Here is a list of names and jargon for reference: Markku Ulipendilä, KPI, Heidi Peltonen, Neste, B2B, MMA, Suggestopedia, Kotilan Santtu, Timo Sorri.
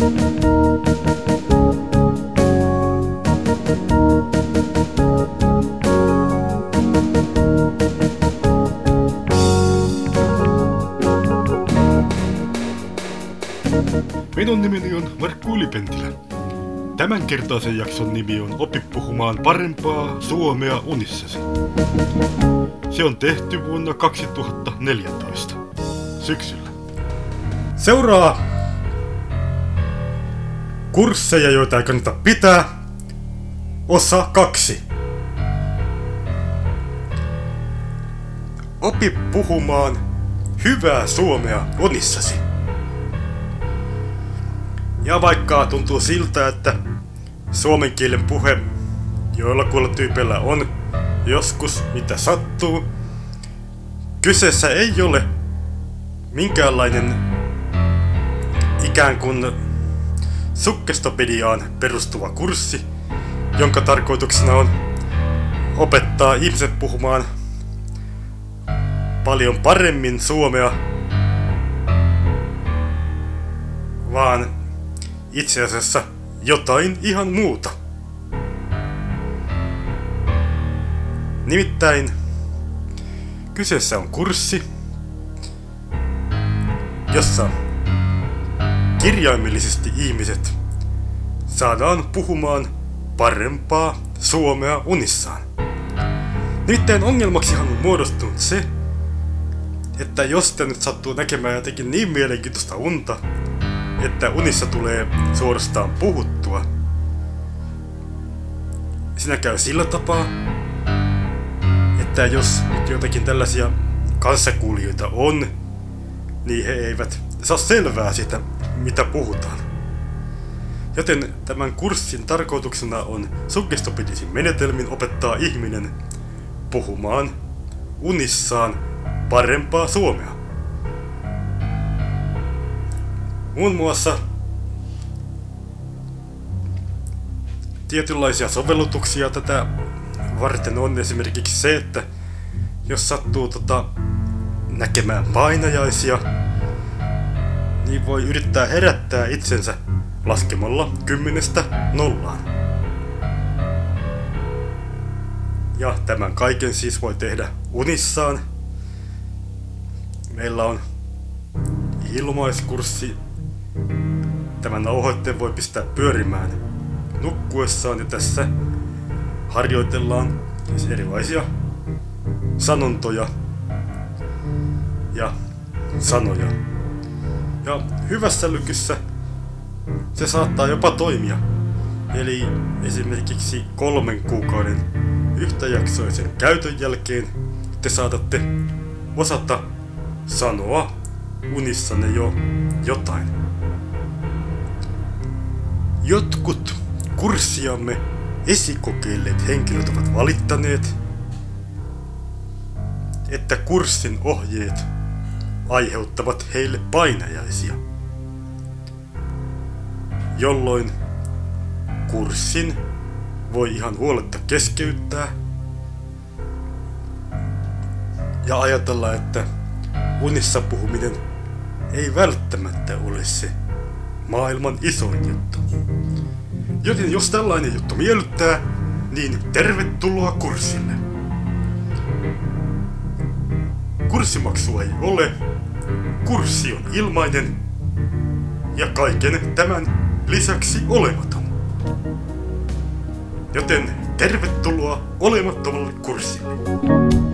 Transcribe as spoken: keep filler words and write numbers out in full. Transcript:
Minun nimeni on Markku Ulipendilä. Tämänkertaisen jakson nimi on Opi puhumaan parempaa suomea unissasi. Se on tehty vuonna kaksituhattaneljätoista, syksyllä. Seuraa kursseja, joita ei kannata pitää. Osa kaksi. Opi puhumaan hyvää suomea unissasi. Ja vaikka tuntuu siltä, että suomen kielen puhe joillakuilla tyypeillä on joskus mitä sattuu, kyseessä ei ole minkäänlainen ikään kuin Suggestopediaan perustuva kurssi, jonka tarkoituksena on opettaa ihmiset puhumaan paljon paremmin suomea, vaan itse asiassa jotain ihan muuta. Nimittäin kyseessä on kurssi, jossa kirjaimellisesti ihmiset saadaan puhumaan parempaa suomea unissaan. Nimittäin ongelmaksihan on muodostunut se, että jos te nyt sattuu näkemään jotenkin niin mielenkiintoista unta, että unissa tulee suorastaan puhuttua, sinä käy sillä tapaa, että jos nyt jotakin tällaisia kanssakuulijoita on, niin he eivät saa selvää siitä, mitä puhutaan. Joten tämän kurssin tarkoituksena on suggestopedisin menetelmin opettaa ihminen puhumaan unissaan parempaa suomea. Muun muassa tietynlaisia sovellutuksia tätä varten on esimerkiksi se, että jos sattuu tota, näkemään painajaisia, niin voi yrittää herättää itsensä laskemalla kymmenestä nollaan. Ja tämän kaiken siis voi tehdä unissaan. Meillä on ilmaiskurssi. Tämän nauhoitteen voi pistää pyörimään nukkuessaan, ja tässä harjoitellaan siis erilaisia sanontoja ja sanoja. Ja hyvässä lykyssä se saattaa jopa toimia. Eli esimerkiksi kolmen kuukauden yhtäjaksoisen käytön jälkeen te saatatte osata sanoa unissanne jo jotain. Jotkut kurssiamme esikokeilleet henkilöt ovat valittaneet, että kurssin ohjeet aiheuttavat heille painajaisia, jolloin kurssin voi ihan huoletta keskeyttää ja ajatella, että unissa puhuminen ei välttämättä ole se maailman isoin juttu. Joten jos tällainen juttu miellyttää, niin tervetuloa kurssille. Kurssimaksua ei ole, kurssi on ilmainen ja kaiken tämän lisäksi olematon. Joten tervetuloa olemattomalle kurssille.